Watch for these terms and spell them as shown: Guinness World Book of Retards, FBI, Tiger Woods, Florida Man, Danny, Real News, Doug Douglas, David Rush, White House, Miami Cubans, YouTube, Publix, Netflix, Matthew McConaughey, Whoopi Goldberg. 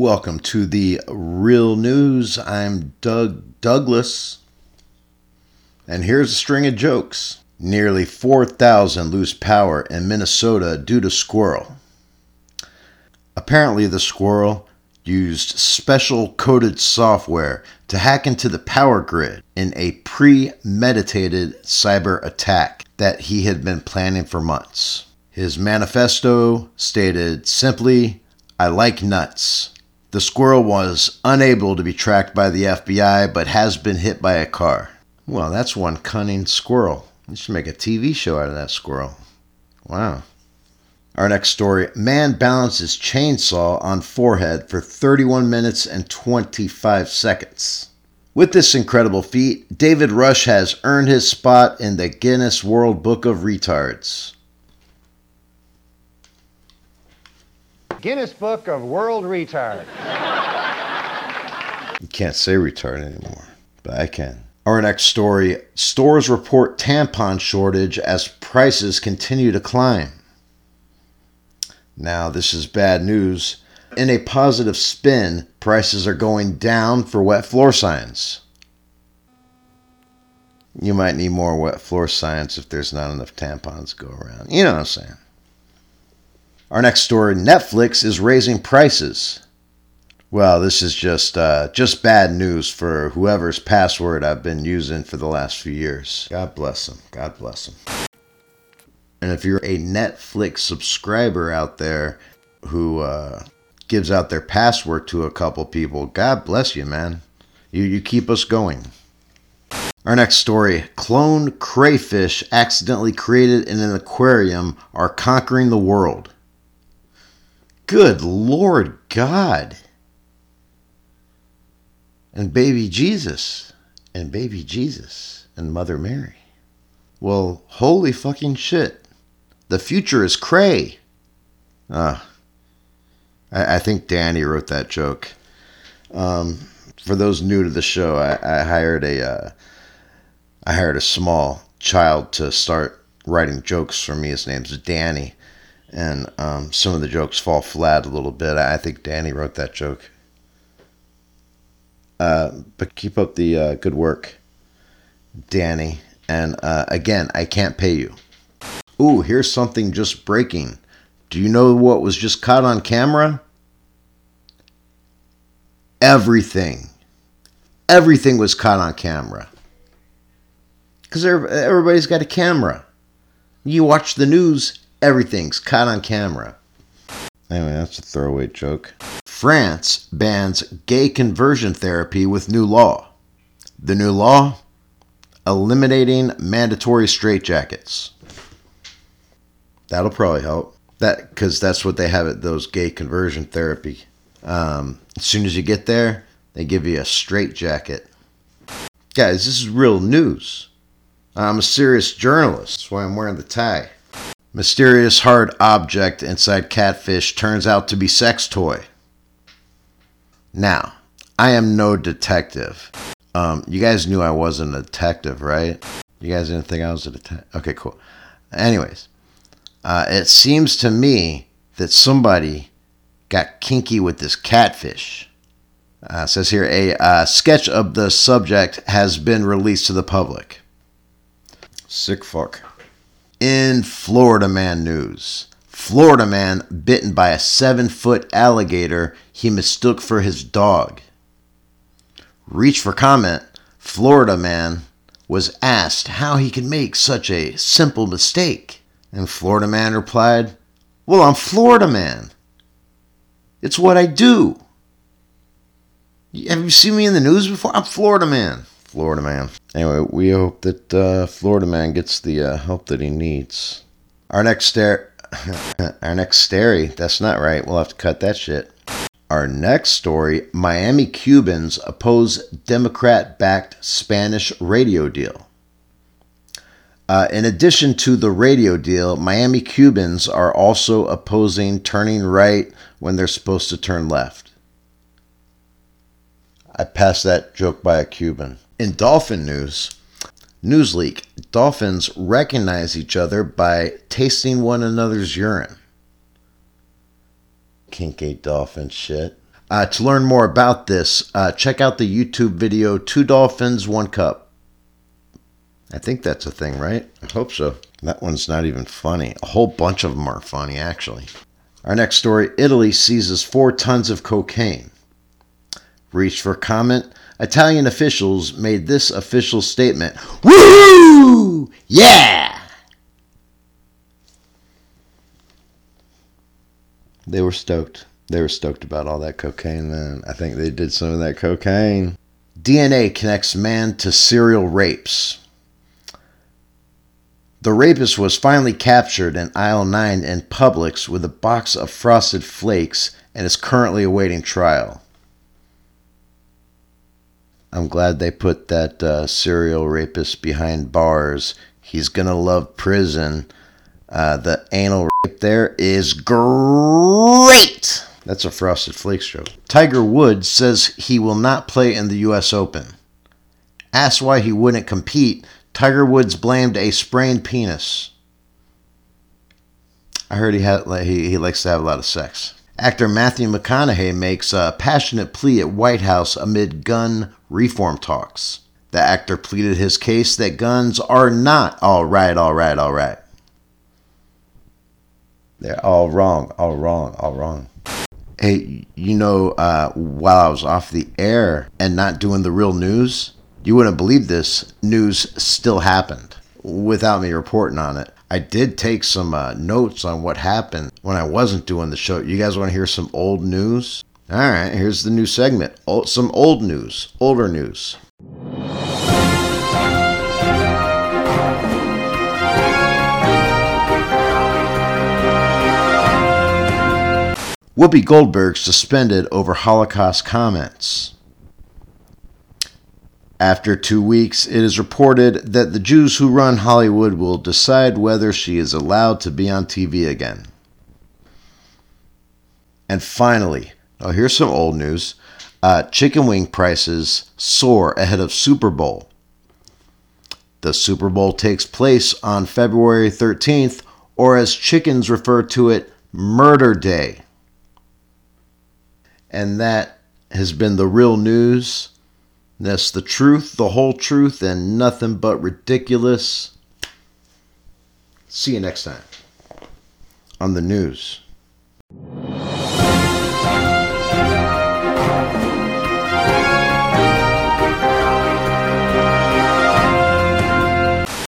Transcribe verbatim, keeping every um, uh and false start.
Welcome to the Real News. I'm Doug Douglas. And here's a string of jokes. Nearly four thousand lose power in Minnesota due to squirrel. Apparently the squirrel used special coded software to hack into the power grid in a premeditated cyber attack that he had been planning for months. His manifesto stated simply, "I like nuts." The squirrel was unable to be tracked by the F B I, but has been hit by a car. Well, that's one cunning squirrel. You should make a T V show out of that squirrel. Wow. Our next story. Man balances chainsaw on forehead for thirty-one minutes and twenty-five seconds. With this incredible feat, David Rush has earned his spot in the Guinness World Book of Retards. Guinness Book of World Retard. You can't say retard anymore, but I can. Our next story, stores report tampon shortage as prices continue to climb. Now, this is bad news. In a positive spin, prices are going down for wet floor signs. You might need more wet floor signs if there's not enough tampons to go around. You know what I'm saying? Our next story, Netflix is raising prices. Well, this is just uh, just bad news for whoever's password I've been using for the last few years. God bless them. God bless them. And if you're a Netflix subscriber out there who uh, gives out their password to a couple people, God bless you, man. You, you keep us going. Our next story, cloned crayfish accidentally created in an aquarium are conquering the world. Good Lord God. And baby Jesus. And baby Jesus. And Mother Mary. Well, holy fucking shit. The future is cray. Uh, I, I think Danny wrote that joke. Um, for those new to the show, I, I hired a, uh, I hired a small child to start writing jokes for me. His name's Danny. And um, some of the jokes fall flat a little bit. I think Danny wrote that joke. Uh, but keep up the uh, good work, Danny. And uh, again, I can't pay you. Ooh, here's something just breaking. Do you know what was just caught on camera? Everything. Everything was caught on camera. Because everybody's got a camera. You watch the news, everything's caught on camera. Anyway, that's a throwaway joke. France bans gay conversion therapy with new law. The new law? Eliminating mandatory straitjackets. That'll probably help. That, because that's what they have at those gay conversion therapy. Um, as soon as you get there, they give you a straitjacket. Guys, this is real news. I'm a serious journalist. That's why I'm wearing the tie. Mysterious hard object inside catfish turns out to be sex toy. Now, I am no detective. Um, you guys knew I wasn't a detective, right? You guys didn't think I was a detective? Okay, cool. Anyways, uh, it seems to me that somebody got kinky with this catfish. Uh, it says here, a uh, sketch of the subject has been released to the public. Sick fuck. In Florida Man news, Florida man bitten by a seven-foot alligator he mistook for his dog. Reach for comment, Florida man was asked how he could make such a simple mistake. And Florida man replied, "Well, I'm Florida man. It's what I do. Have you seen me in the news before? I'm Florida man." Florida man. Anyway, we hope that uh, Florida man gets the uh, help that he needs. Our next stare, our next stary. That's not right. We'll have to cut that shit. Our next story: Miami Cubans oppose Democrat-backed Spanish radio deal. Uh, in addition to the radio deal, Miami Cubans are also opposing turning right when they're supposed to turn left. I passed that joke by a Cuban. In dolphin news, news leak, dolphins recognize each other by tasting one another's urine. Kinky dolphin shit. Uh, to learn more about this, uh, check out the YouTube video, Two Dolphins, One Cup. I think that's a thing, right? I hope so. That one's not even funny. A whole bunch of them are funny, actually. Our next story, Italy seizes four tons of cocaine. Reached for comment. Italian officials made this official statement. Woo! Yeah! They were stoked. They were stoked about all that cocaine then. I think they did some of that cocaine. D N A connects man to serial rapes. The rapist was finally captured in aisle nine in Publix with a box of Frosted Flakes and is currently awaiting trial. I'm glad they put that uh, serial rapist behind bars. He's going to love prison. Uh, the anal rape there is great. That's a Frosted Flakes joke. Tiger Woods says he will not play in the U S Open. Asked why he wouldn't compete, Tiger Woods blamed a sprained penis. I heard he had, he, he likes to have a lot of sex. Actor Matthew McConaughey makes a passionate plea at White House amid gun reform talks. The actor pleaded his case that guns are not all right, all right, all right. They're all wrong, all wrong, all wrong. Hey, you know, uh, while I was off the air and not doing the real news, you wouldn't believe this, news still happened without me reporting on it. I did take some uh, notes on what happened when I wasn't doing the show. You guys want to hear some old news? All right, here's the new segment. Old, some old news, older news. Whoopi Goldberg suspended over Holocaust comments. After two weeks, it is reported that the Jews who run Hollywood will decide whether she is allowed to be on T V again. And finally, oh, here's some old news. Uh, chicken wing prices soar ahead of Super Bowl. The Super Bowl takes place on February thirteenth, or as chickens refer to it, Murder Day. And that has been the real news. That's the truth, the whole truth, and nothing but ridiculous. See you next time on the news.